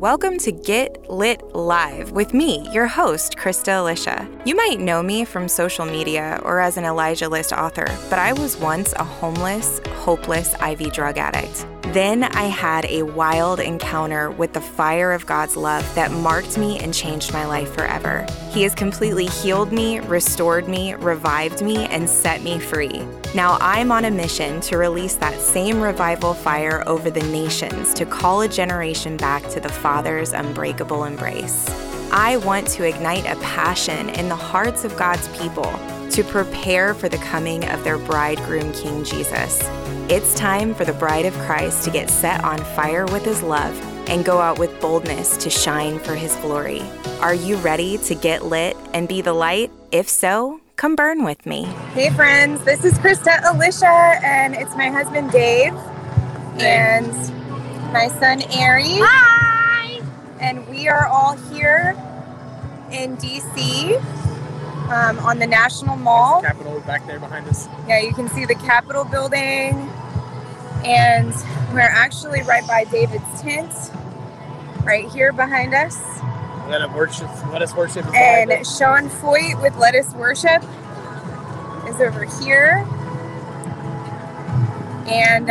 Welcome to Get Lit Live with me, your host, Krista Alicia. You might know me from social media or as an Elijah List author, but I was once a homeless, hopeless IV drug addict. Then I had a wild encounter with the fire of God's love that marked me and changed my life forever. He has completely healed me, restored me, revived me, and set me free. Now I'm on a mission to release that same revival fire over the nations to call a generation back to the Father's unbreakable embrace. I want to ignite a passion in the hearts of God's people to prepare for the coming of their bridegroom, King Jesus. It's time for the bride of Christ to get set on fire with his love and go out with boldness to shine for his glory. Are you ready to get lit and be the light? If so, come burn with me. Hey friends, this is Krista Alicia, and it's my husband Dave and my son Ari. Hi! And we are all here in D.C. On the National Mall. There's the Capitol back there behind us. Yeah, you can see the Capitol building. And we're actually right by David's Tent, right here behind us. Let Us Worship. And Sean Feucht with Let Us Worship is over here. And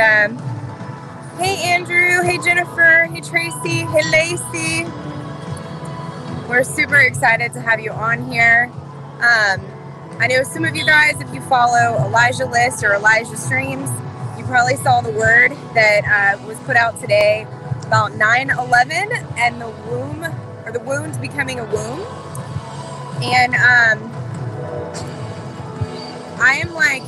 hey Andrew, hey Jennifer, hey Tracy, hey Lacey. We're super excited to have you on here. I know some of you guys, if you follow Elijah List or Elijah Streams, you probably saw the word that was put out today about 9/11 and the wound becoming a womb. And I am like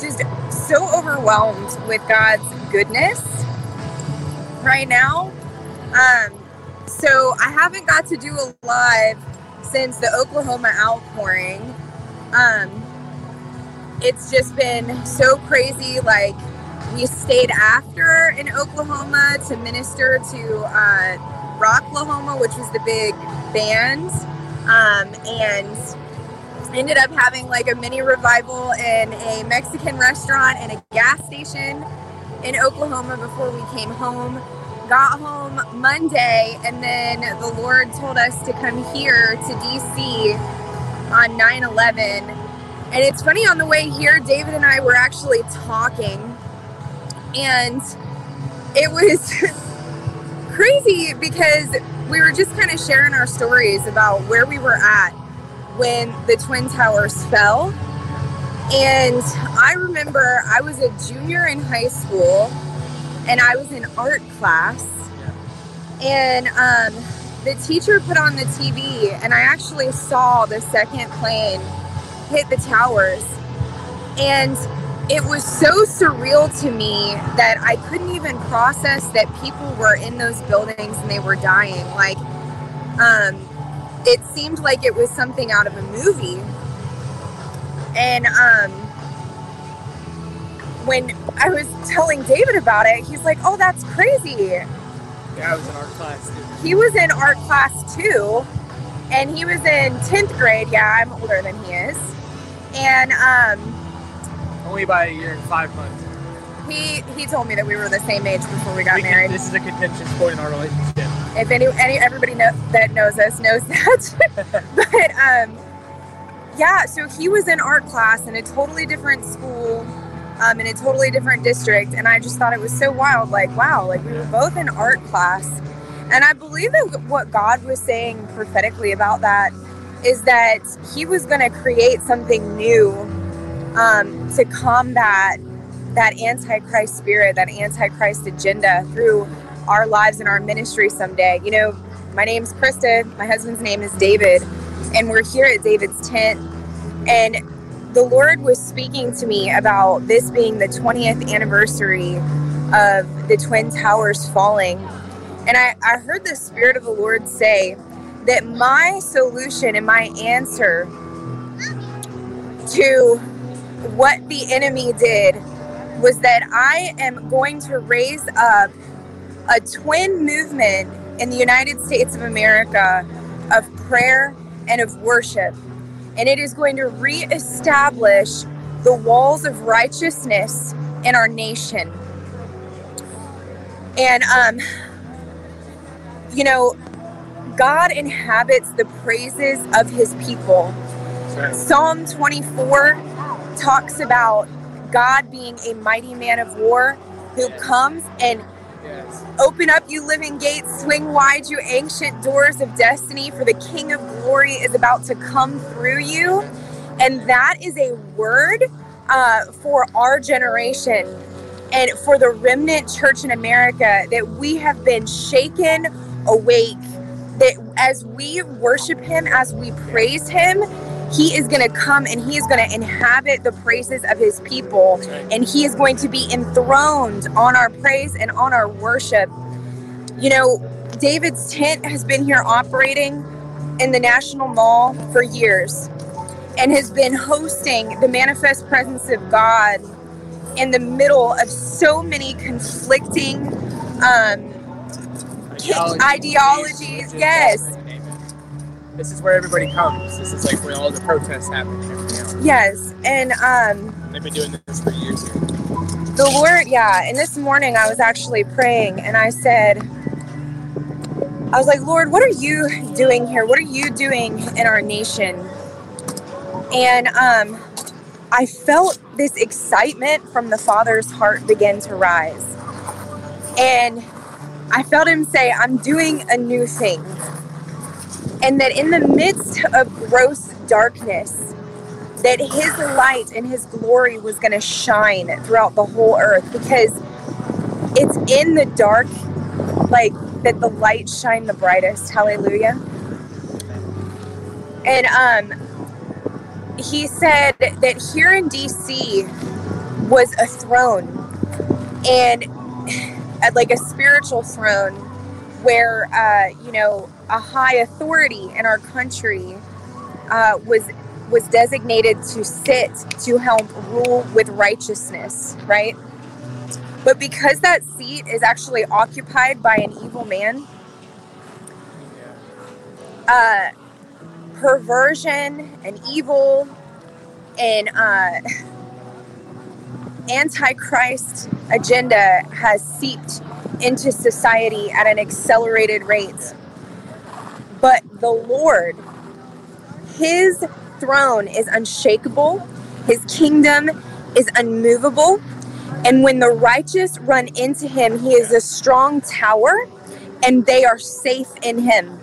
just so overwhelmed with God's goodness right now. So I haven't got to do a live since the Oklahoma outpouring. It's just been so crazy. Like, we stayed after in Oklahoma to minister to Rocklahoma, which was the big band, and ended up having like a mini revival in a Mexican restaurant and a gas station in Oklahoma before we came home. Got home Monday, and then the Lord told us to come here to DC on 9/11. And it's funny, on the way here, David and I were actually talking, and it was crazy because we were just kind of sharing our stories about where we were at when the Twin Towers fell. And I remember I was a junior in high school, and I was in art class, and the teacher put on the TV, and I actually saw the second plane hit the towers. And it was so surreal to me that I couldn't even process that people were in those buildings and they were dying. Like, it seemed like it was something out of a movie. And when I was telling David about it, he's like, "Oh, that's crazy." Yeah, I was in art class too. He was in art class too, and he was in 10th grade. Yeah, I'm older than he is. And only by a year and 5 months. He told me that we were the same age before we got married. This is a contentious point in our relationship. If everybody that knows us knows that. But yeah, so he was in art class in a totally different school. In a totally different district, and I just thought it was so wild. Like, wow, like we were both in art class. And I believe that what God was saying prophetically about that is that he was going to create something new to combat that Antichrist spirit, that Antichrist agenda through our lives and our ministry someday. You know, my name's Krista, my husband's name is David, and we're here at David's Tent. And the Lord was speaking to me about this being the 20th anniversary of the Twin Towers falling. And I heard the Spirit of the Lord say that my solution and my answer to what the enemy did was that I am going to raise up a twin movement in the United States of America of prayer and of worship. And it is going to reestablish the walls of righteousness in our nation. And you know, God inhabits the praises of his people. Right. Psalm 24 talks about God being a mighty man of war who comes and open up you living gates, swing wide you ancient doors of destiny, for the King of glory is about to come through you. And that is a word for our generation and for the remnant church in America, that we have been shaken awake, that as we worship him, as we praise him, he is going to come and he is going to inhabit the praises of his people. And he is going to be enthroned on our praise and on our worship. You know, David's Tent has been here operating in the National Mall for years and has been hosting the manifest presence of God in the middle of so many conflicting ideologies. Yes. This is where everybody comes. This is like where all the protests happen and everything else. Yes, and they've been doing this for years here. The Lord, and this morning I was actually praying and I said, I was like, Lord, what are you doing here? What are you doing in our nation? And I felt this excitement from the Father's heart begin to rise. And I felt him say, I'm doing a new thing. And that in the midst of gross darkness, that his light and his glory was going to shine throughout the whole earth, because it's in the dark, like, that the light shine the brightest. Hallelujah. And he said that here in D.C. was a throne, and like a spiritual throne where, you know, a high authority in our country was designated to sit, to help rule with righteousness, right? But because that seat is actually occupied by an evil man, perversion and evil and antichrist agenda has seeped into society at an accelerated rate. But the Lord, his throne is unshakable. His kingdom is unmovable. And when the righteous run into him, he is a strong tower and they are safe in him.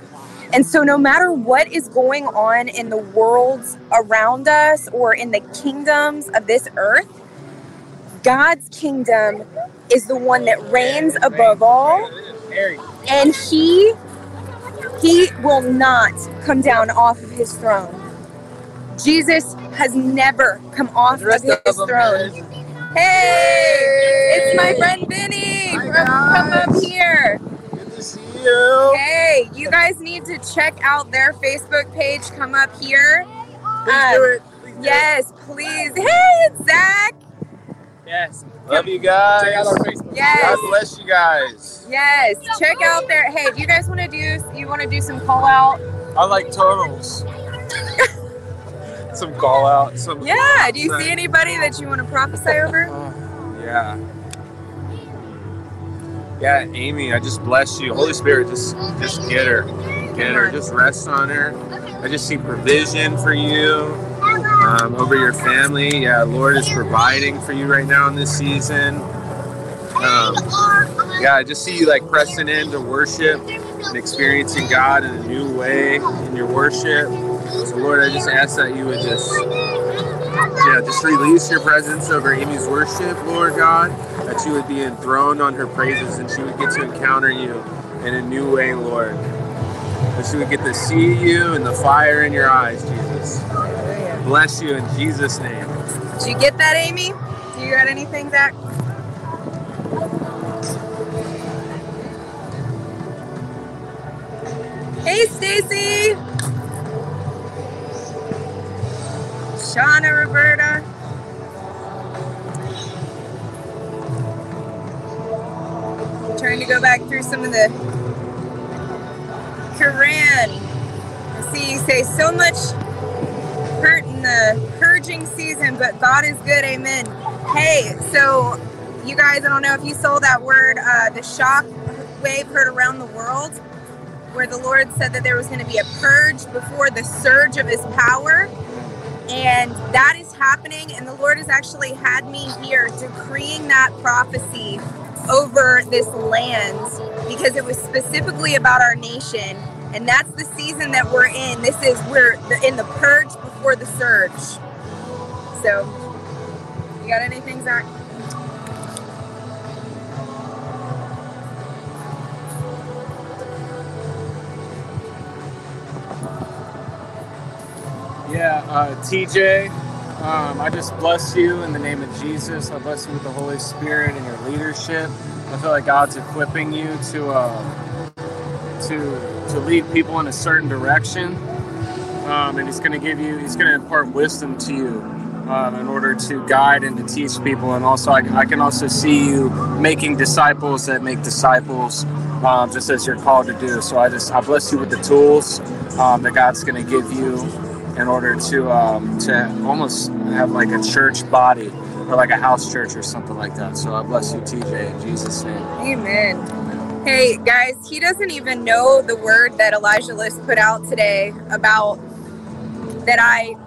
And so no matter what is going on in the world around us or in the kingdoms of this earth, God's kingdom is the one that reigns above all. And He will not come down off of his throne. Jesus has never come off of his throne. Hey, it's my friend Vinny. Come up here. Good to see you. Hey, you guys need to check out their Facebook page. Come up here. Please do it. Yes, please. Hey, it's Zach. Yes. Love you guys. Check out our Facebook. Yes. God bless you guys. Yes. Check out their. Hey, do you guys want to do? You want to do some call out? I like totals. Some call out. Some. Yeah. Do you see anybody that you want to prophesy over? Yeah. Yeah, Amy. I just bless you, Holy Spirit. Just get her, Just rest on her. I just see provision for you. Over your family. Yeah, Lord is providing for you right now in this season. Yeah, I just see you like pressing into worship and experiencing God in a new way in your worship. So Lord, I just ask that you would just release your presence over Amy's worship, Lord God, that you would be enthroned on her praises and she would get to encounter you in a new way, Lord. That she would get to see you and the fire in your eyes, Jesus. Bless you in Jesus' name. Did you get that, Amy? Do you got anything, Zach? Hey, Stacy. Shauna, Roberta. I'm trying to go back through some of the Quran. I see you say so much. Hurt in the purging season, but God is good. Amen. Hey, so you guys, I don't know if you saw that word, the shock wave heard around the world, where the Lord said that there was going to be a purge before the surge of his power. And that is happening. And the Lord has actually had me here decreeing that prophecy over this land, because it was specifically about our nation. And that's the season that we're in. We're in the purge before the surge. So, you got anything, Zach? Yeah, TJ, I just bless you in the name of Jesus. I bless you with the Holy Spirit and your leadership. I feel like God's equipping you to lead people in a certain direction, and He's going to impart wisdom to you in order to guide and to teach people. And also, I can also see you making disciples that make disciples, just as you're called to do. So I bless you with the tools that God's going to give you in order to almost have like a church body or like a house church or something like that. So I bless you, TJ, in Jesus' name. Amen. Hey, guys, he doesn't even know the word that Elijah List put out today about that I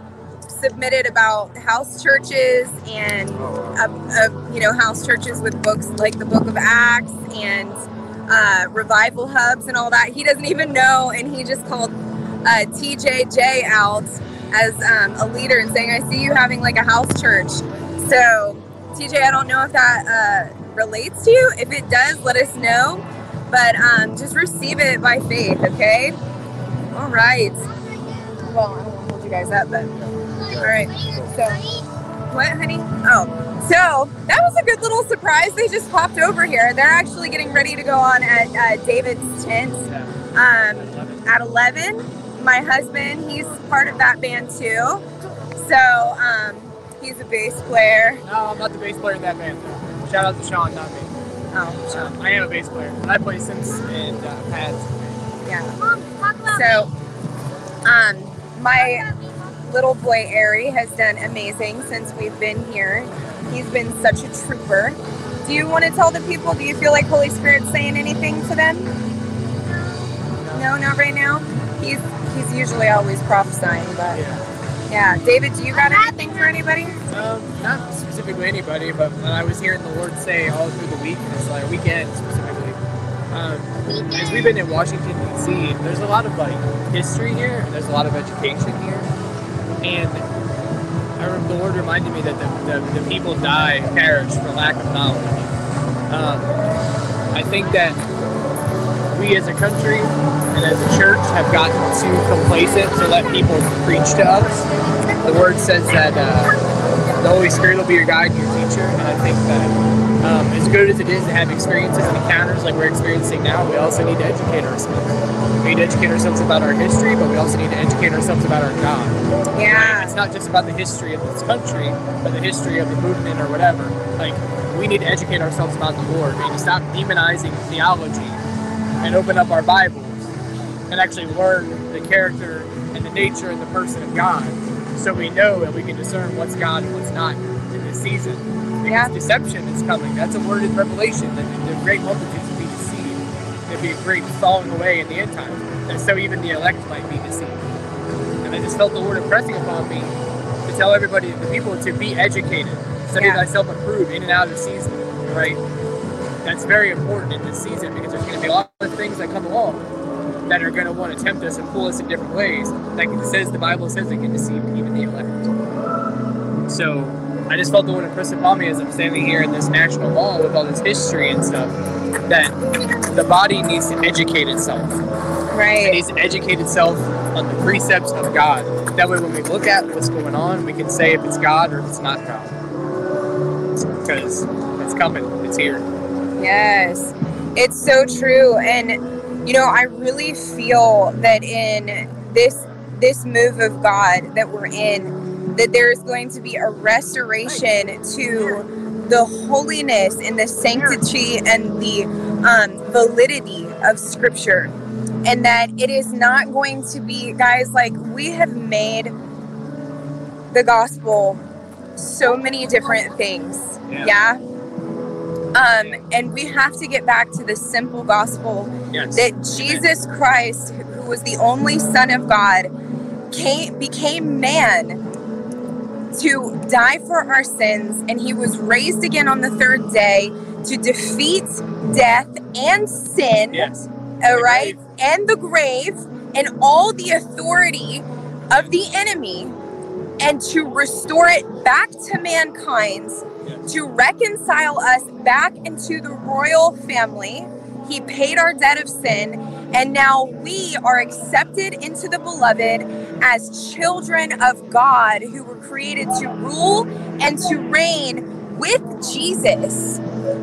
submitted about house churches and, house churches with books like the Book of Acts and revival hubs and all that. He doesn't even know, and he just called TJJ out as a leader and saying, I see you having like a house church. So TJ, I don't know if that relates to you. If it does, let us know, but just receive it by faith, okay? All right. Well, I won't hold you guys up, but all right. So what, honey? Oh, so that was a good little surprise. They just popped over here. They're actually getting ready to go on at David's Tent at 11. My husband, he's part of that band too. So he's a bass player. No, I'm not the bass player in that band. Shout out to Sean, not me. Oh, Sean. I am a bass player. I play synths and pads. Yeah. Mom, talk about me. My little boy Ari has done amazing since we've been here. He's been such a trooper. Do you want to tell the people? Do you feel like Holy Spirit's saying anything to them? No, not right now. He's usually always prophesying, but yeah. David, do you got anything for anybody? Not specifically anybody, but I was hearing the Lord say all through the week, this like weekend specifically. As we've been in Washington, D.C., there's a lot of like history here. There's a lot of education here, and the Lord reminded me that the people die, perish for lack of knowledge. I think that we as a country and as a church have gotten too complacent to let people preach to us. The word says that the Holy Spirit will be your guide and your teacher, and I think that as good as it is to have experiences and encounters like we're experiencing now, we also need to educate ourselves. We need to educate ourselves about our history, but we also need to educate ourselves about our God. Yeah. And it's not just about the history of this country, but the history of the movement or whatever. Like, we need to educate ourselves about the Lord. We need to stop demonizing theology and open up our Bibles and actually learn the character and the nature and the person of God, so we know and we can discern what's God and what's not in this season. Because deception is coming. That's a word in Revelation, that the great multitudes will be deceived. There'll be a great falling away in the end time. And so even the elect might be deceived. And I just felt the Lord impressing upon me to tell everybody, the people, to be educated. Study thyself approved in and out of season, right? That's very important in this season, because there's going to be a lot of things that come along that are going to want to tempt us and pull us in different ways. Like it says, the Bible says it can deceive even the elect. So I just felt the Lord impress upon me as I'm standing here in this national mall with all this history and stuff, that the body needs to educate itself. Right. It needs to educate itself on the precepts of God. That way when we look at what's going on, we can say if it's God or if it's not God. Because it's coming. It's here. Yes, it's so true. And, you know, I really feel that in this move of God that we're in, that there is going to be a restoration to the holiness and the sanctity and the validity of Scripture. And that it is not going to be, guys, like we have made the gospel so many different things. Yeah. And we have to get back to the simple gospel that Jesus Christ, who was the only Son of God, became man to die for our sins, and he was raised again on the third day to defeat death and sin, all right, and the grave and all the authority of the enemy, and to restore it back to mankind, to reconcile us back into the royal family. He paid our debt of sin, and now we are accepted into the beloved as children of God who were created to rule and to reign with Jesus.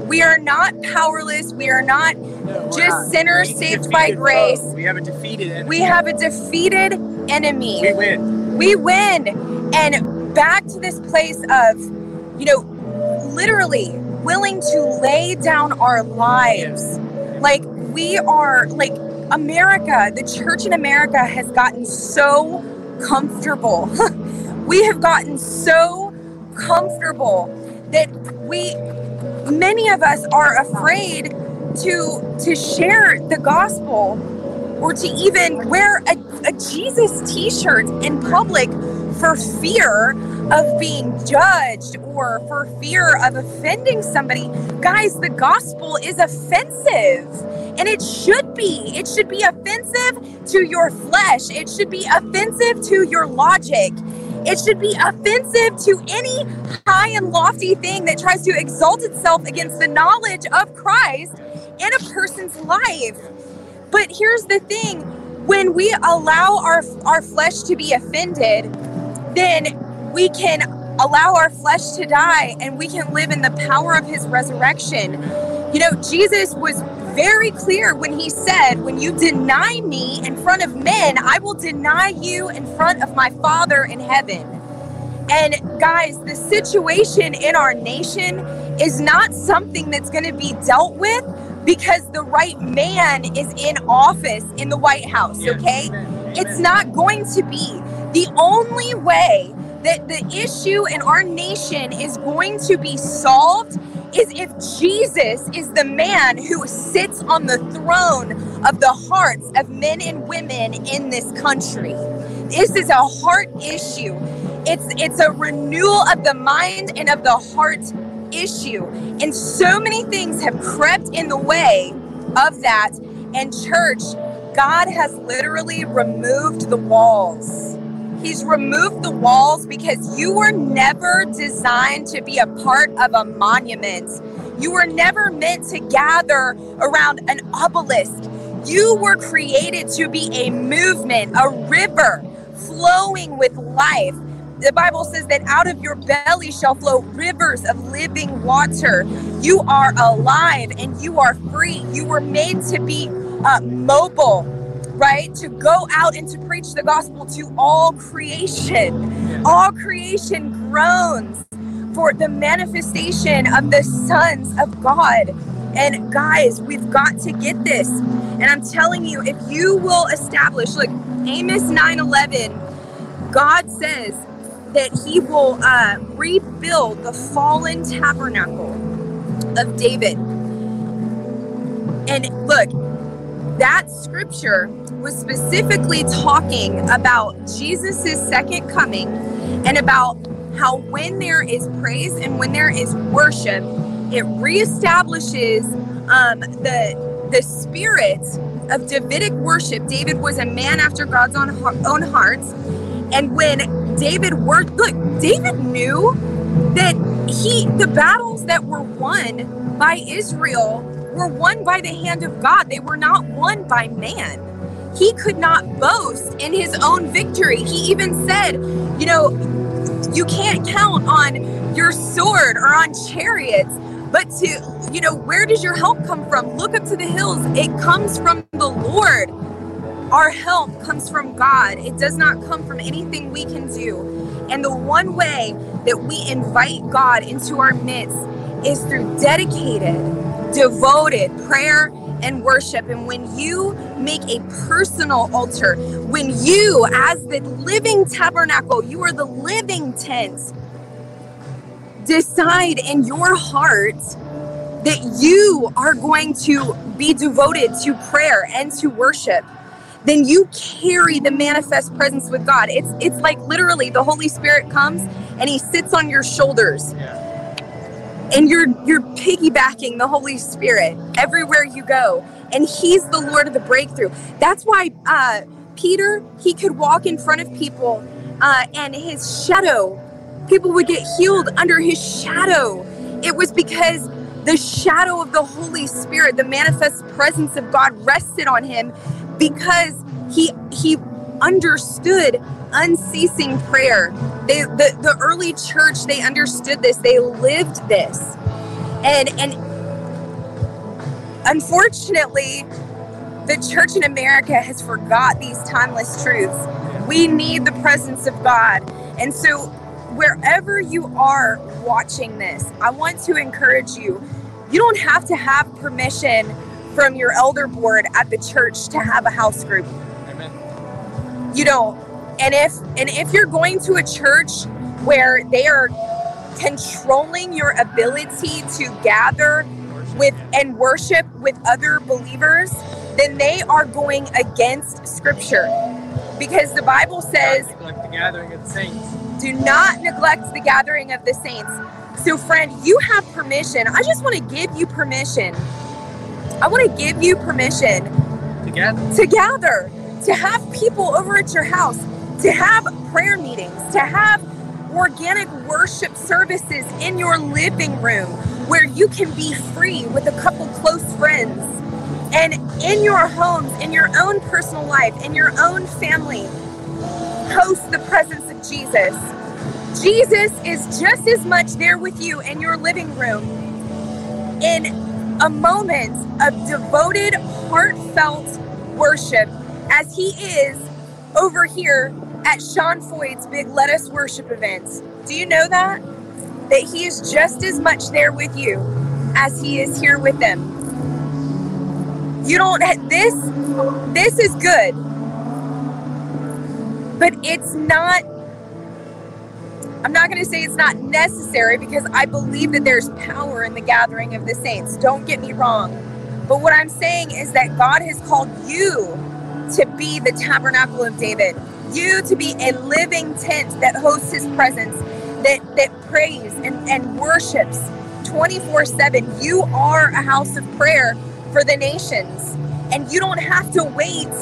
We are not powerless. We are not just sinners saved by grace. We have a defeated enemy. We have a defeated enemy. We win. We win. And back to this place of, you know, literally willing to lay down our lives. Like, we are, like, America, the church in America has gotten so comfortable. We have gotten so comfortable that many of us are afraid to share the gospel or to even wear a Jesus t-shirt in public for fear of being judged or for fear of offending somebody. Guys, the gospel is offensive, and it should be. It should be offensive to your flesh. It should be offensive to your logic. It should be offensive to any high and lofty thing that tries to exalt itself against the knowledge of Christ in a person's life. But here's the thing. When we allow our flesh to be offended, then we can allow our flesh to die, and we can live in the power of his resurrection. You know, Jesus was very clear when he said, when you deny me in front of men, I will deny you in front of my Father in heaven. And guys, the situation in our nation is not something that's going to be dealt with because the right man is in office in the White House, okay? Amen. It's not going to be. The only way that the issue in our nation is going to be solved is if Jesus is the man who sits on the throne of the hearts of men and women in this country. This is a heart issue. It's a renewal of the mind and of the heart issue. And so many things have crept in the way of that. And church, God has literally removed the walls. He's removed the walls because you were never designed to be a part of a monument. You were never meant to gather around an obelisk. You were created to be a movement, a river flowing with life. The Bible says that out of your belly shall flow rivers of living water. You are alive and you are free. You were made to be mobile, right? To go out and to preach the gospel to all creation. All creation groans for the manifestation of the sons of God. And guys, we've got to get this. And I'm telling you, if you will establish, look, Amos 9:11, God says that he will rebuild the fallen tabernacle of David. And look, that scripture was specifically talking about Jesus's second coming and about how when there is praise and when there is worship, it reestablishes the spirit of Davidic worship. David was a man after God's own heart, and when David worked, look, David knew that the battles that were won by Israel were won by the hand of God. They were not won by man. He could not boast in his own victory. He even said, you know, you can't count on your sword or on chariots, but to, you know, where does your help come from? Look up to the hills. It comes from the Lord. Our help comes from God. It does not come from anything we can do. And the one way that we invite God into our midst is through dedicated, devoted prayer and worship. And when you make a personal altar, when you, as the living tabernacle, you are the living tent, decide in your heart that you are going to be devoted to prayer and to worship, then you carry the manifest presence with God. It's like literally the Holy Spirit comes and he sits on your shoulders. Yeah. And you're piggybacking the Holy Spirit everywhere you go. And he's the Lord of the breakthrough. That's why Peter, he could walk in front of people and his shadow, people would get healed under his shadow. It was because the shadow of the Holy Spirit, the manifest presence of God rested on him because he understood unceasing prayer. The early church, they understood this. They lived this. And unfortunately, the church in America has forgot these timeless truths. We need the presence of God. And so wherever you are watching this, I want to encourage you. You don't have to have permission from your elder board at the church to have a house group. Amen. You don't. And if you're going to a church where they are controlling your ability to gather with and worship with other believers, then they are going against Scripture, because the Bible says, "Do not neglect the gathering of the saints." Do not neglect the gathering of the saints. So, friend, you have permission. I just want to give you permission. I want to give you permission to gather, to have people over at your house, to have prayer meetings, to have organic worship services in your living room where you can be free with a couple close friends, and in your homes, in your own personal life, in your own family, host the presence of Jesus. Jesus is just as much there with you in your living room in a moment of devoted, heartfelt worship as he is over here at Sean Feucht's big Let Us Worship events. Do you know that? That he is just as much there with you as he is here with them. You don't, this is good, but it's not, I'm not going to say it's not necessary, because I believe that there's power in the gathering of the saints. Don't get me wrong. But what I'm saying is that God has called you to be the tabernacle of David, you to be a living tent that hosts his presence, that prays and worships 24/7. You are a house of prayer for the nations, and you don't have to wait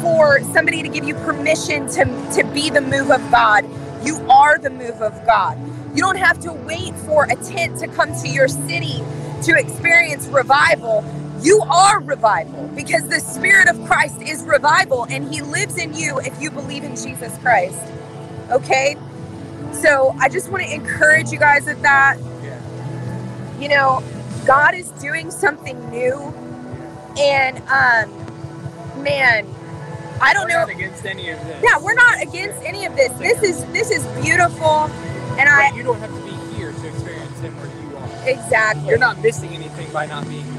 for somebody to give you permission to be the move of God. You are the move of God. You don't have to wait for a tent to come to your city to experience revival. You are revival, because the Spirit of Christ is revival, and he lives in you if you believe in Jesus Christ. Okay? So I just want to encourage you guys with that. You know, God is doing something new, and man, I don't know. We're not against any of this. Yeah, we're not against any of this. This is beautiful, and you don't have to be here to experience him where you are. Exactly. You're not missing anything by not being here.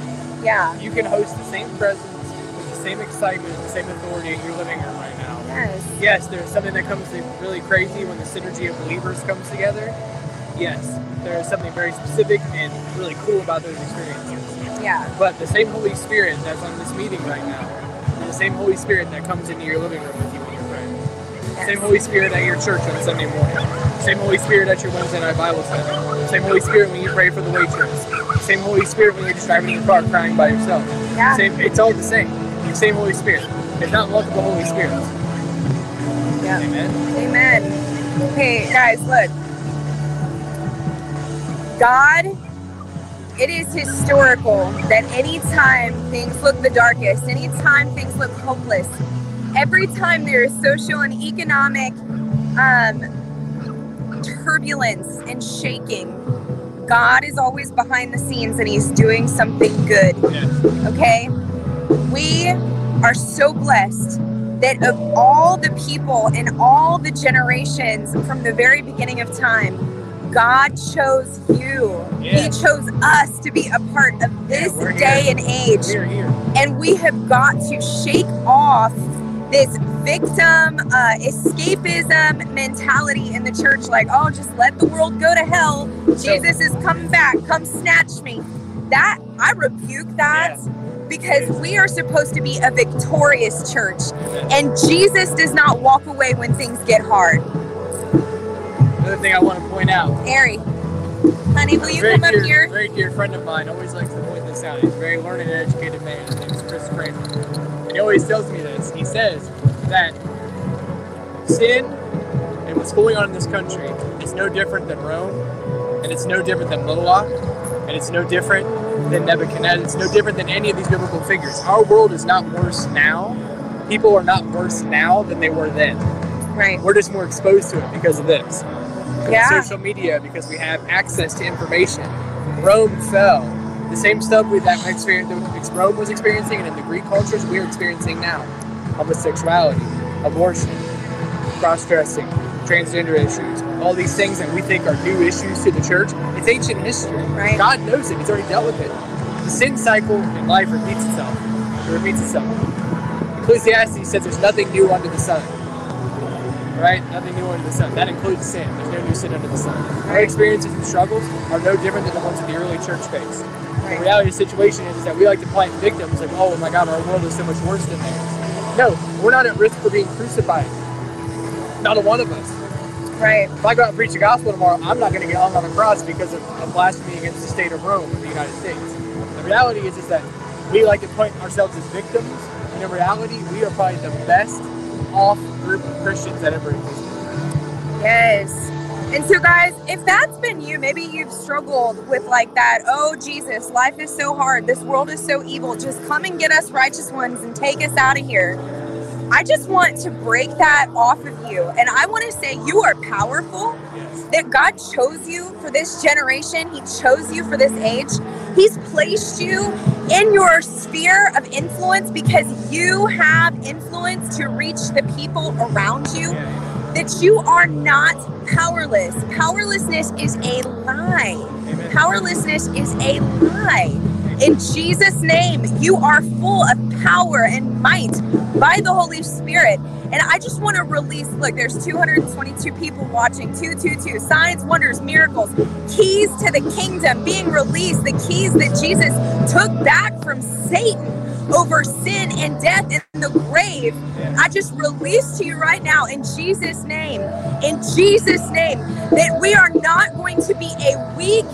Yeah. You can host the same presence, with the same excitement, the same authority in your living room right now. Yes. Yes, there's something that comes really crazy when the synergy of believers comes together. Yes, there is something very specific and really cool about those experiences. Yeah. But the same Holy Spirit that's on this meeting right now, and the same Holy Spirit that comes into your living room with you when you're praying, yes. Same Holy Spirit at your church on Sunday morning, same Holy Spirit at your Wednesday night Bible study, same Holy Spirit when you pray for the waitress, same Holy Spirit when you're just driving in the car crying by yourself. Yeah. Same. It's all the same. The same Holy Spirit. It's not multiple Holy Spirits. Yeah. Amen. Amen. Hey guys, look. God, it is historical that anytime things look the darkest, anytime things look hopeless, every time there is social and economic turbulence and shaking, God is always behind the scenes and he's doing something good. Okay? We are so blessed that of all the people and all the generations from the very beginning of time, God chose you. Yeah. He chose us to be a part of this day and age. We're here. And we have got to shake off this victim, escapism mentality in the church. Like, oh, just let the world go to hell. Jesus is coming back. Come snatch me. that I rebuke that. Yeah. Because we are supposed to be a victorious church, and Jesus does not walk away when things get hard. Another thing I want to point out. Ari, honey, will you come up here? A very dear friend of mine always likes to point this out. He's a very learned and educated man. His name is Chris Kramer. And he always tells me this. He says that sin and what's going on in this country is no different than Rome, and it's no different than Moloch, and it's no different than Nebuchadnezzar. It's no different than any of these biblical figures. Our world is not worse now. People are not worse now than they were then. Right. We're just more exposed to it because of this. Because of social media, because we have access to information. Rome fell. The same stuff that Rome was experiencing and in the Greek cultures we're experiencing now. Homosexuality, abortion, cross-dressing, transgender issues, all these things that we think are new issues to the church. It's ancient history. Right. God knows it. He's already dealt with it. The sin cycle in life repeats itself. It repeats itself. Ecclesiastes says there's nothing new under the sun. Right? Nothing new under the sun. That includes sin. There's no new sin under the sun. Right. Our experiences and struggles are no different than the ones that the early church faced. Right. The reality of the situation is that we like to play victims. Like, oh my God, our world is so much worse than theirs. No, we're not at risk for being crucified. Not a one of us. Right. If I go out and preach the gospel tomorrow, I'm not going to get hung on a cross because of blasphemy against the state of Rome in the United States. The reality is that we like to point ourselves as victims, and in reality, we are probably the best off group of Christians that ever existed. Yes. And so, guys, if that's been you, maybe you've struggled with like that, oh, Jesus, life is so hard, this world is so evil, just come and get us righteous ones and take us out of here. I just want to break that off of you. And I want to say you are powerful, that God chose you for this generation. He chose you for this age. He's placed you in your sphere of influence because you have influence to reach the people around you, that you are not powerless. Powerlessness is a lie. Amen. Powerlessness is a lie. In Jesus' name, you are full of power and might by the Holy Spirit. And I just want to release, look, there's 222 people watching, 222, signs, wonders, miracles, keys to the kingdom being released, the keys that Jesus took back from Satan over sin and death and the grave. I just release to you right now in Jesus' name, that we are not going to be a weak,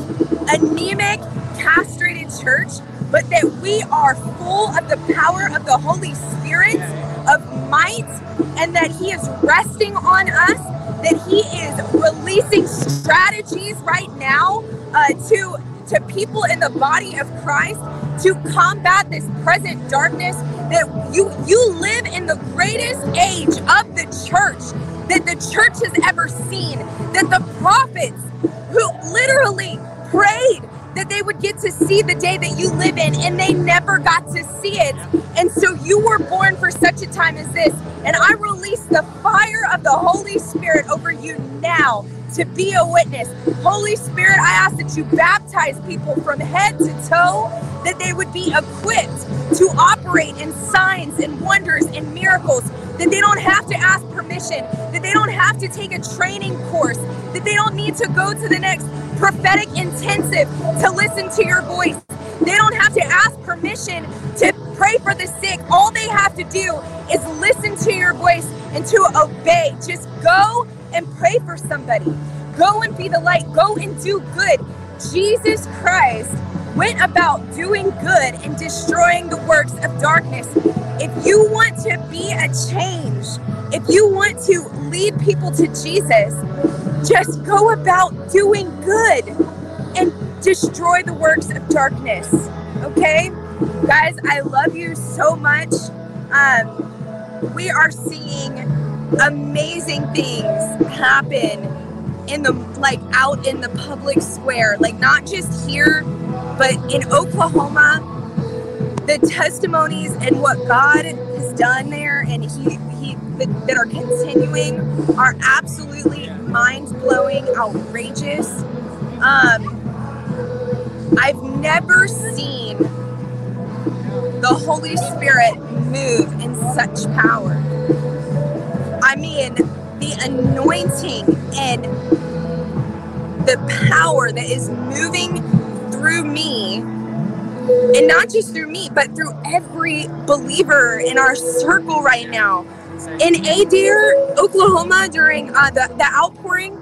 anemic, castrated church, but that we are full of the power of the Holy Spirit, of might, and that He is resting on us, that He is releasing strategies right now to people in the body of Christ to combat this present darkness, that you live in the greatest age of the church that the church has ever seen, that the prophets who literally prayed that they would get to see the day that you live in, and they never got to see it. And so you were born for such a time as this. And I release the fire of the Holy Spirit over you now to be a witness. Holy Spirit, I ask that you baptize people from head to toe, that they would be equipped to operate in signs and wonders and miracles, that they don't have to ask permission, that they don't have to take a training course, that they don't need to go to the next prophetic intensive to listen to your voice. They don't have to ask permission to pray for the sick. All they have to do is listen to your voice and to obey. Just go and pray for somebody. Go and be the light. Go and do good. Jesus Christ went about doing good and destroying the works of darkness. If you want to be a change, if you want to lead people to Jesus, just go about doing good and destroy the works of darkness. Okay? Guys, I love you so much. We are seeing amazing things happen in the out in the public square, not just here, but in Oklahoma, the testimonies and what God has done there, and that are continuing, are absolutely mind-blowing, outrageous. I've never seen the Holy Spirit move in such power. I mean, the anointing and the power that is moving through me And not just through me, but through every believer in our circle right now. In Adair, Oklahoma, during the outpouring,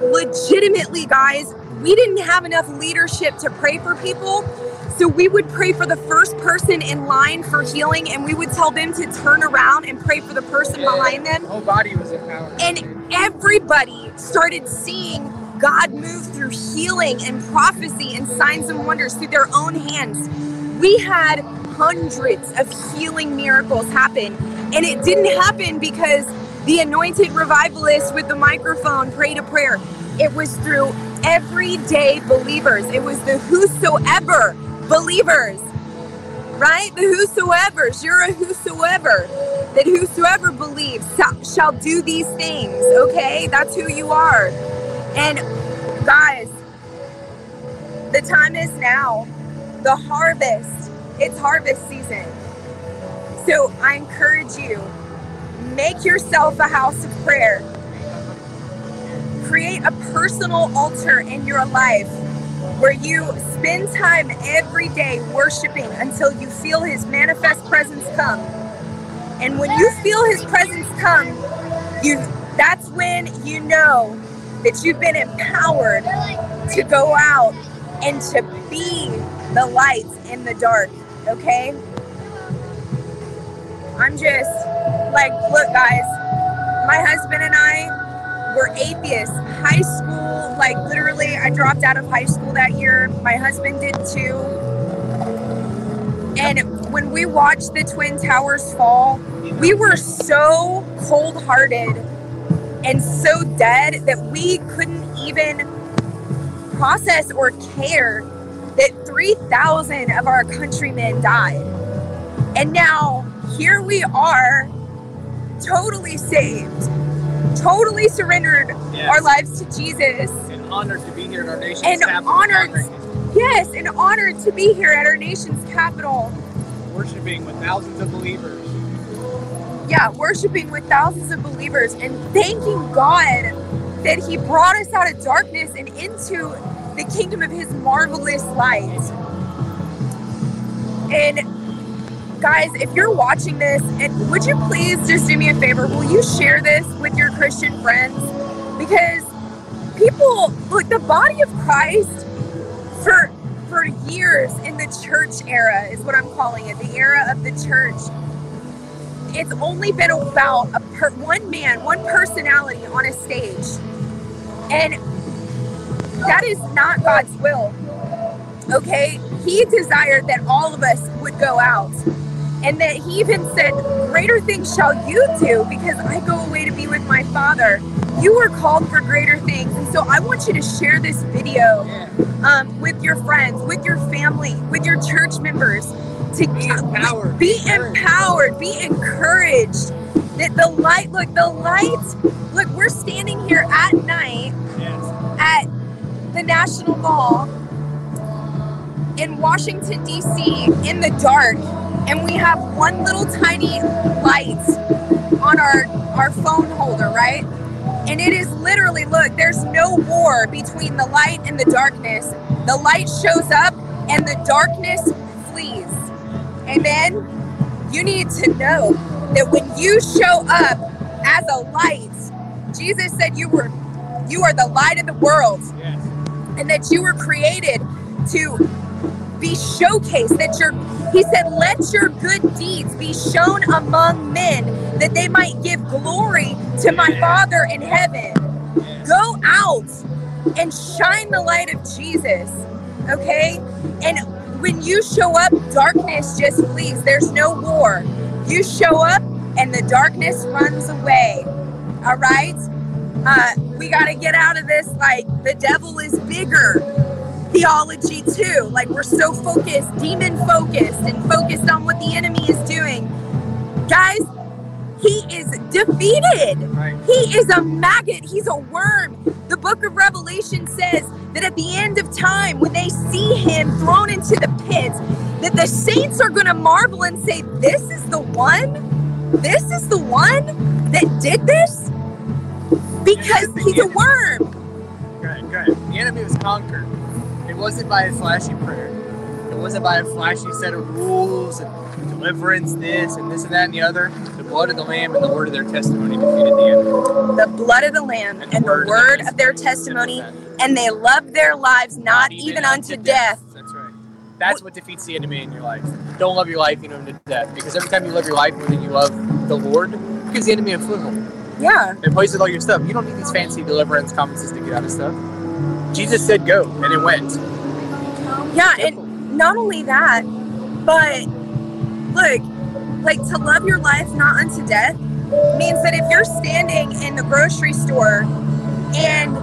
legitimately, guys, we didn't have enough leadership to pray for people. So we would pray for the first person in line for healing, and we would tell them to turn around and pray for the person behind them. The whole body was empowered. And everybody started seeing God move through healing and prophecy and signs and wonders through their own hands. We had hundreds of healing miracles happen, and it didn't happen because the anointed revivalist with the microphone prayed a prayer. It was through everyday believers. It was the whosoever believers, right? The whosoevers, you're a whosoever, that whosoever believes shall do these things, okay? That's who you are. And guys, the time is now. The harvest, it's harvest season. So I encourage you, make yourself a house of prayer. Create a personal altar in your life where you spend time every day worshiping until you feel His manifest presence come. And when you feel His presence come, that's when you know that you've been empowered to go out and to be the light in the dark, okay? I'm just like, look guys, my husband and I were atheists. High school, like literally I dropped out of high school that year. My husband did too. And when we watched the Twin Towers fall, we were so cold-hearted and so dead that we couldn't even process or care that 3,000 of our countrymen died. And now here we are, totally saved, totally surrendered our lives to Jesus. And honored to be here at our nation's capital. And honored to be here at our nation's capital. Worshiping with thousands of believers. Yeah, worshiping with thousands of believers and thanking God that He brought us out of darkness and into the kingdom of His marvelous light. And guys, if you're watching this, and would you please just do me a favor? Will you share this with your Christian friends? Because people, like the body of Christ for years in the church era is what I'm calling it, the era of the church. It's only been about one man, one personality on a stage. And that is not God's will, okay? He desired that all of us would go out. And that He even said, greater things shall you do because I go away to be with my Father. You were called for greater things. And so I want you to share this video with your friends, with your family, with your church members. To be empowered, be encouraged that the light, look, we're standing here at night at the National Mall in Washington, D.C. in the dark, and we have one little tiny light on our phone holder, right? And it is literally, look, there's no war between the light and the darkness. The light shows up and the darkness flees. Amen. You need to know that when you show up as a light, Jesus said you are the light of the world, and that you were created to be showcased. He said, let your good deeds be shown among men, that they might give glory to my Father in heaven. Go out and shine the light of Jesus, okay? And when you show up, darkness just flees. There's no war. You show up and the darkness runs away. All right? We got to get out of this, like, the devil is bigger theology too. Like, we're so focused, demon focused, and focused on what the enemy is doing. Guys, he is defeated. Right. He is a maggot. He's a worm. The book of Revelation says that at the end of time, when they see him thrown into the pit, that the saints are going to marvel and say, this is the one? This is the one that did this? Because he's a worm. Good. The enemy was conquered. It wasn't by a flashy prayer. It wasn't by a flashy set of rules and deliverance, this and that and the other. The blood of the Lamb and the word of their testimony defeated the enemy. The blood of the Lamb and the word of their testimony, and they loved their lives not even unto death. That's right. That's what defeats the enemy in your life. Don't love your life even unto death, because every time you love your life more than you love the Lord, it gives the enemy a foothold. Yeah. It plays with all your stuff. You don't need these fancy deliverance conferences to get out of stuff. Jesus said go, and it went. Yeah, and not only that, but look, like to love your life not unto death means that if you're standing in the grocery store and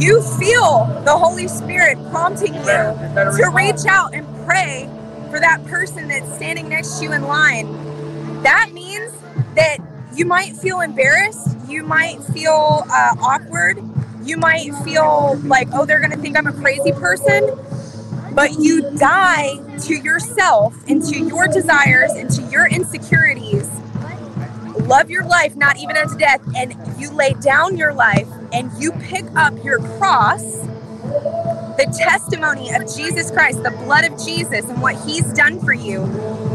you feel the Holy Spirit prompting you to reach out and pray for that person that's standing next to you in line, that means that you might feel embarrassed, you might feel awkward, you might feel like, oh, they're going to think I'm a crazy person, but you die to yourself and to your desires and to your insecurities. Love your life, not even unto death, and you lay down your life and you pick up your cross, the testimony of Jesus Christ, the blood of Jesus and what he's done for you,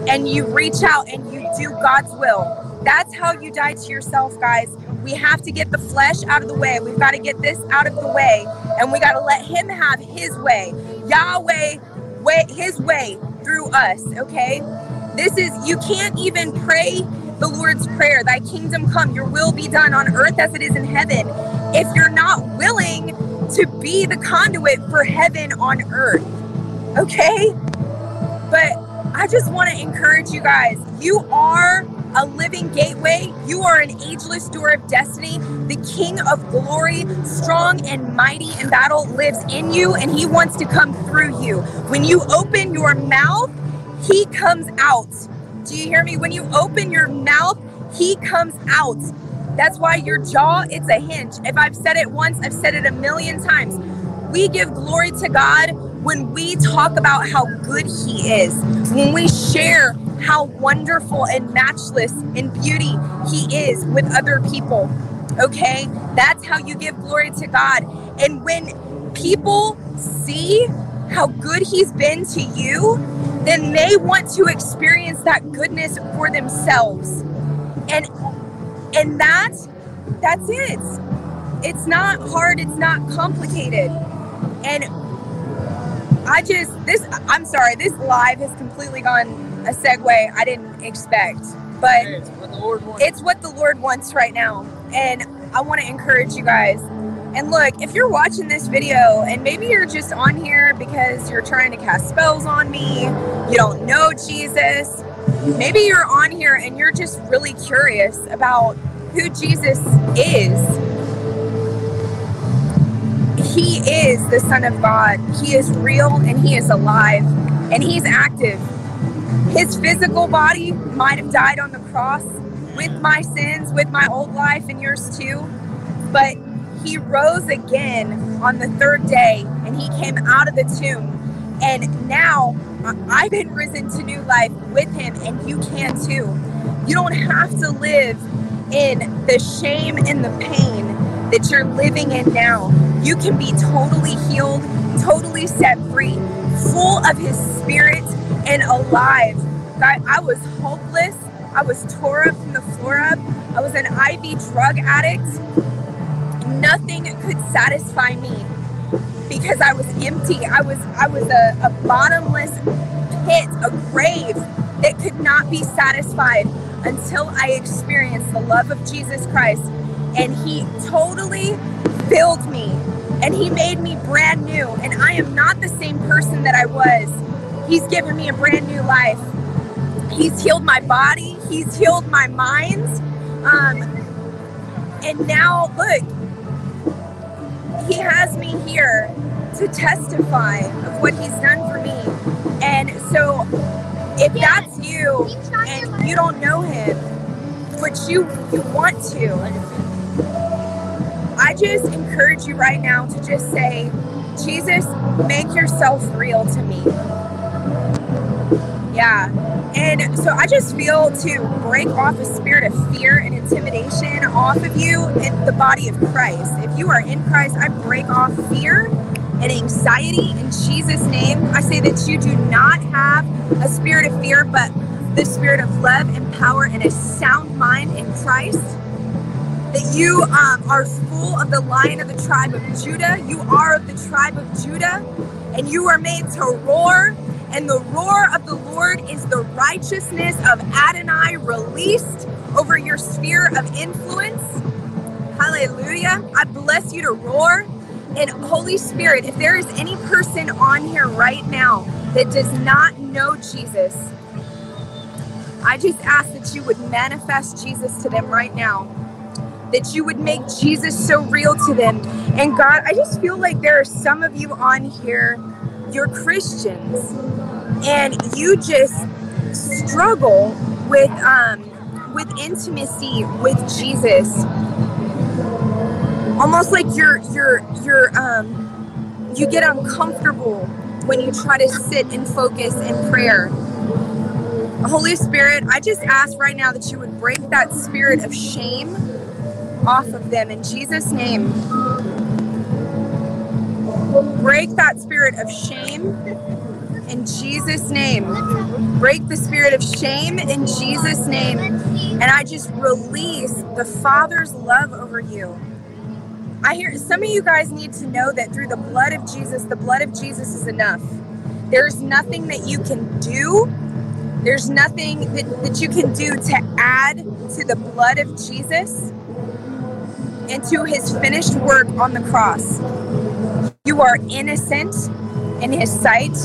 and you reach out and you do God's will. That's how you die to yourself, guys. We have to get the flesh out of the way. We've got to get this out of the way. And we got to let him have his way. Yahweh, his way through us, okay? This is, you can't even pray the Lord's Prayer. Thy kingdom come, your will be done on earth as it is in heaven. If you're not willing to be the conduit for heaven on earth, okay? But I just want to encourage you guys. You are a living gateway. You are an ageless door of destiny. The King of glory, strong and mighty in battle, lives in you, and he wants to come through you. When you open your mouth, he comes out. Do you hear me? When you open your mouth, he comes out. That's why your jaw, it's a hinge. If I've said it once, I've said it a million times. We give glory to God when we talk about how good he is, when we share how wonderful and matchless in beauty he is with other people, okay? That's how you give glory to God. And when people see how good he's been to you, then they want to experience that goodness for themselves. And that's it. It's not hard, it's not complicated. And I'm sorry, this live has completely gone a segue I didn't expect, but it's what the Lord wants. It's what the Lord wants right now, and I want to encourage you guys. And look, if you're watching this video and maybe you're just on here because you're trying to cast spells on me, you don't know Jesus, maybe you're on here and you're just really curious about who Jesus is. He is the Son of God. He is real and he is alive and he's active. His physical body might have died on the cross with my sins, with my old life and yours too. But he rose again on the third day and he came out of the tomb. And now I've been risen to new life with him, and you can too. You don't have to live in the shame and the pain that you're living in now. You can be totally healed, totally set free, full of his spirit, and alive. God, I was hopeless. I was tore up from the floor up. I was an IV drug addict. Nothing could satisfy me because I was empty. I was a bottomless pit, a grave that could not be satisfied until I experienced the love of Jesus Christ. And he totally filled me and he made me brand new. And I am not the same person that I was. He's given me a brand new life. He's healed my body. He's healed my mind. And now, look, he has me here to testify of what he's done for me. And so if that's you and you don't know him, but you want to, I just encourage you right now to just say, Jesus, make yourself real to me. Yeah, and so I just feel to break off a spirit of fear and intimidation off of you in the body of Christ. If you are in Christ, I break off fear. and anxiety in Jesus' name. I say that you do not have a spirit of fear, but the spirit of love and power and a sound mind in Christ. That you are full of the Lion of the tribe of Judah. You are of the tribe of Judah, and you are made to roar. And the roar of the Lord is the righteousness of Adonai released over your sphere of influence. Hallelujah. I bless you to roar. And Holy Spirit, if there is any person on here right now that does not know Jesus, I just ask that you would manifest Jesus to them right now, that you would make Jesus so real to them. And God, I just feel like there are some of you on here, you're Christians, and you just struggle with intimacy with Jesus. Almost like you get uncomfortable when you try to sit and focus in prayer. Holy Spirit, I just ask right now that you would break that spirit of shame off of them in Jesus' name. Break that spirit of shame in Jesus' name. Break the spirit of shame in Jesus' name. And I just release the Father's love over you. I hear some of you guys need to know that through the blood of Jesus, the blood of Jesus is enough. There's nothing that you can do. There's nothing that you can do to add to the blood of Jesus and to his finished work on the cross. You are innocent in his sight,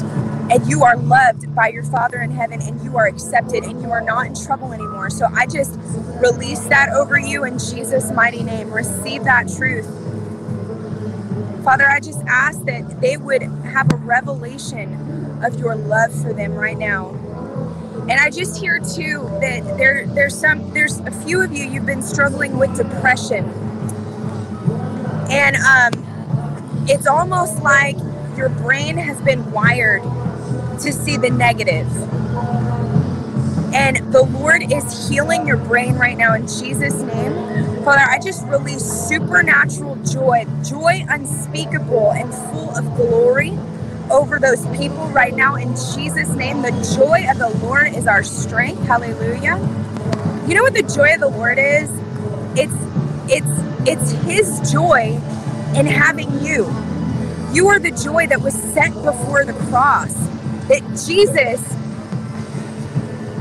and you are loved by your Father in heaven, and you are accepted, and you are not in trouble anymore. So I just release that over you in Jesus' mighty name. Receive that truth. Father, I just ask that they would have a revelation of your love for them right now. And I just hear too that there's a few of you, you've been struggling with depression. And it's almost like your brain has been wired to see the negative. And the Lord is healing your brain right now in Jesus' name. Father, I just release supernatural joy, joy unspeakable and full of glory over those people right now in Jesus' name. The joy of the Lord is our strength. Hallelujah. You know what the joy of the Lord is? It's his joy in having you. You are the joy that was set before the cross. That Jesus,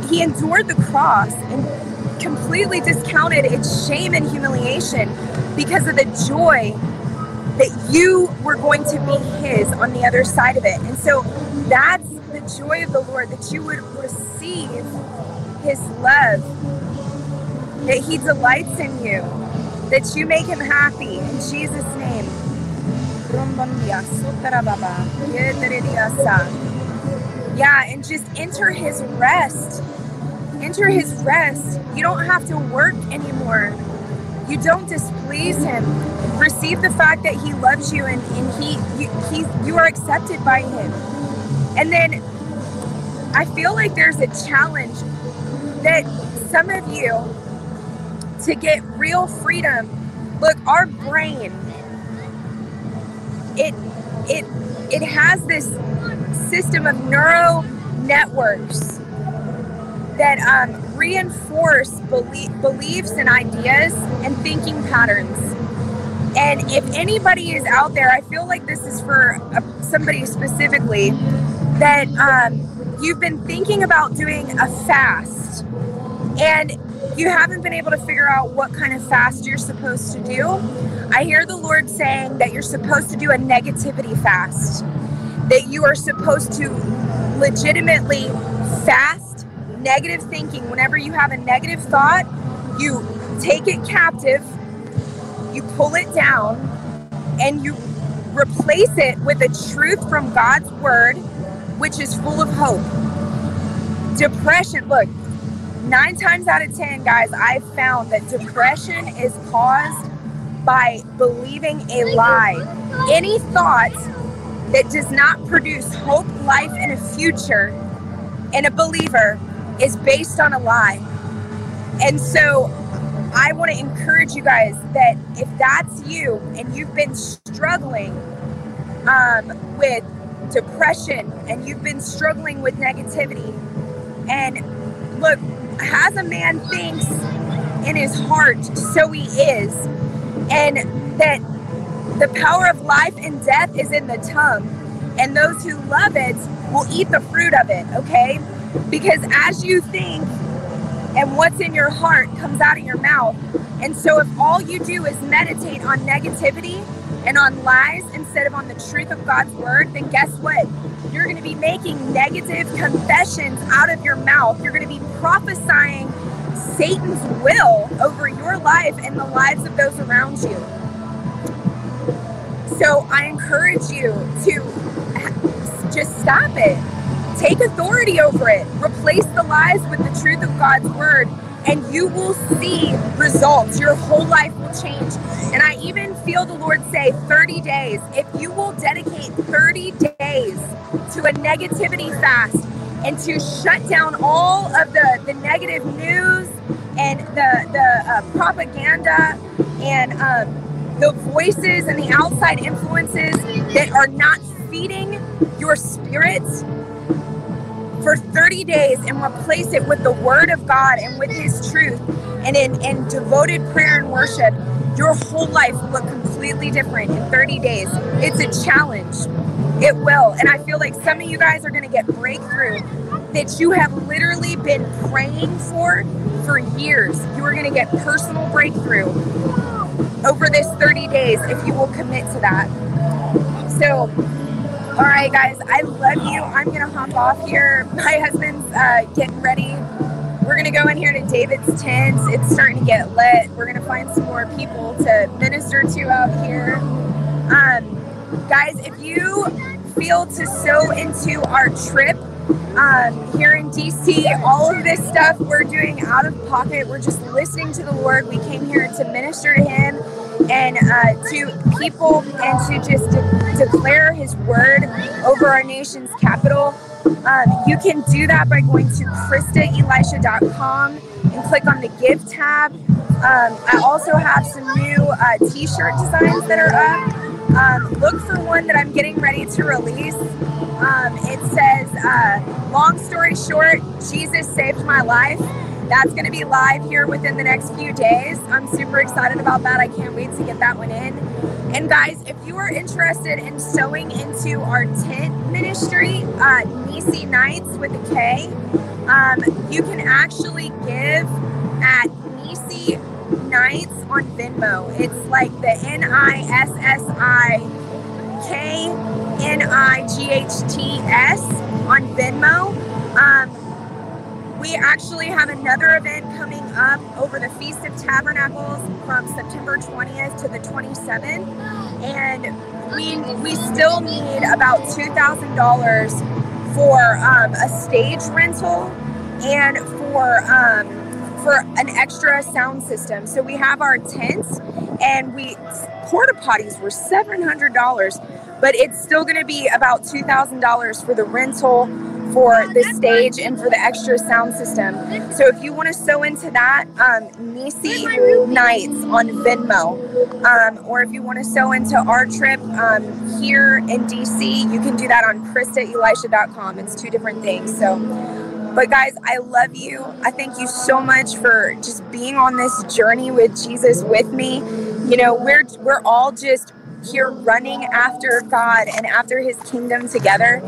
he endured the cross and completely discounted its shame and humiliation because of the joy that you were going to be his on the other side of it. And so that's the joy of the Lord, that you would receive his love, that he delights in you, that you make him happy in Jesus' name. Yeah, and just enter his rest. Enter his rest. You don't have to work anymore. You don't displease him. Receive the fact that he loves you and you are accepted by him. And then I feel like there's a challenge that some of you to get real freedom. Look, our brain, it has this system of neural networks that reinforce beliefs and ideas and thinking patterns. And if anybody is out there, I feel like this is for somebody specifically, that you've been thinking about doing a fast and you haven't been able to figure out what kind of fast you're supposed to do. I hear the Lord saying that you're supposed to do a negativity fast, that you are supposed to legitimately fast negative thinking. Whenever you have a negative thought, you take it captive, you pull it down, and you replace it with a truth from God's word, which is full of hope. Depression, look, 9 times out of 10, guys, I've found that depression is caused by believing a lie. Any thought that does not produce hope, life, and a future in a believer is based on a lie. And so I want to encourage you guys that if that's you and you've been struggling with depression and you've been struggling with negativity, and look, as a man thinks in his heart, so he is. And that the power of life and death is in the tongue, and those who love it will eat the fruit of it, okay? Because as you think, and what's in your heart comes out of your mouth. And so if all you do is meditate on negativity and on lies instead of on the truth of God's word, then guess what? You're going to be making negative confessions out of your mouth. You're going to be prophesying Satan's will over your life and the lives of those around you. So I encourage you to just stop it. Take authority over it. Replace the lies with the truth of God's word, and you will see results. Your whole life will change. And I even feel the Lord say 30 days. If you will dedicate 30 days to a negativity fast and to shut down all of the negative news and the propaganda and the voices and the outside influences that are not feeding your spirits, for 30 days, and replace it with the word of God and with his truth and in devoted prayer and worship, your whole life will look completely different in 30 days. It's a challenge. It will. And I feel like some of you guys are going to get breakthrough that you have literally been praying for years. You are going to get personal breakthrough over this 30 days if you will commit to that. So, all right, guys, I love you. I'm going to hop off here. My husband's getting ready. We're going to go in here to David's Tent. It's starting to get lit. We're going to find some more people to minister to out here. Guys, if you feel to sow into our trip here in D.C., all of this stuff we're doing out of pocket. We're just listening to the Lord. We came here to minister to him and to people, and to just declare his word over our nation's capital. You can do that by going to KristaElisha.com and click on the Give tab. I also have some new t-shirt designs that are up. Look for one that I'm getting ready to release. It says, long story short, Jesus saved my life. That's going to be live here within the next few days. I'm super excited about that. I can't wait to get that one in. And guys, if you are interested in sewing into our tent ministry, Nissi Nights with a K, you can actually give at Nissi Nights on Venmo. It's like the NISSIKNIGHTS on Venmo. We actually have another event coming up over the Feast of Tabernacles from September 20th to the 27th. And we still need about $2,000 for a stage rental and for an extra sound system. So we have our tents, and porta potties were $700, but it's still going to be about $2,000 for the rental, for the stage, and for the extra sound system. So if you want to sew into that, Nissi Nights on Venmo, or if you want to sew into our trip here in DC, you can do that on KristaElisha.com. It's two different things. So, but guys, I love you. I thank you so much for just being on this journey with Jesus with me. You know, we're all just here running after God and after his kingdom together.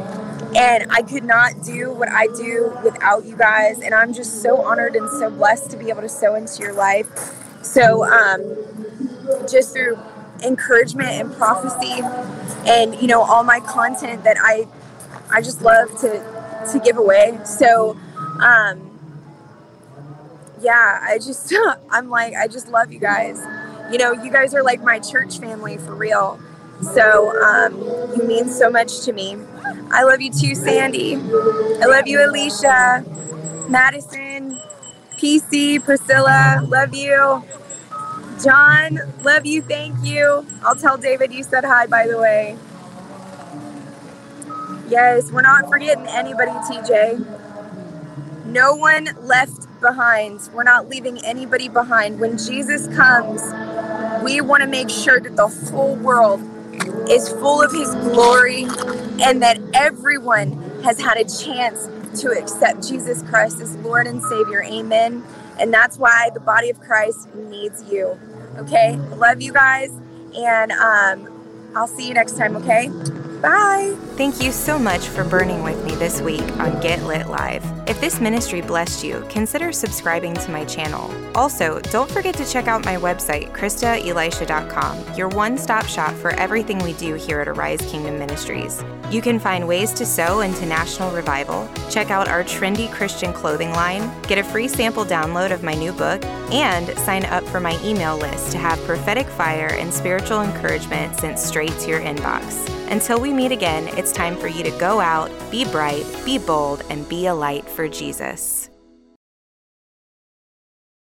And I could not do what I do without you guys. And I'm just so honored and so blessed to be able to sow into your life. So just through encouragement and prophecy and, you know, all my content that I just love to give away. So, yeah, I just love you guys. You know, you guys are like my church family for real. So you mean so much to me. I love you too, Sandy. I love you, Alicia, Madison, PC, Priscilla, love you. John, love you, thank you. I'll tell David you said hi, by the way. Yes, we're not forgetting anybody, TJ. No one left behind. We're not leaving anybody behind. When Jesus comes, we want to make sure that the whole world is full of his glory, and that everyone has had a chance to accept Jesus Christ as Lord and Savior. Amen. And that's why the body of Christ needs you. Okay? Love you guys. And I'll see you next time. Okay? Bye. Thank you so much for burning with me this week on Get Lit Live. If this ministry blessed you, consider subscribing to my channel. Also, don't forget to check out my website, KristaElisha.com, your one-stop shop for everything we do here at Arise Kingdom Ministries. You can find ways to sow into national revival, check out our trendy Christian clothing line, get a free sample download of my new book, and sign up for my email list to have prophetic fire and spiritual encouragement sent straight to your inbox. Until we meet again, it's time for you to go out, be bright, be bold, and be a light for Jesus.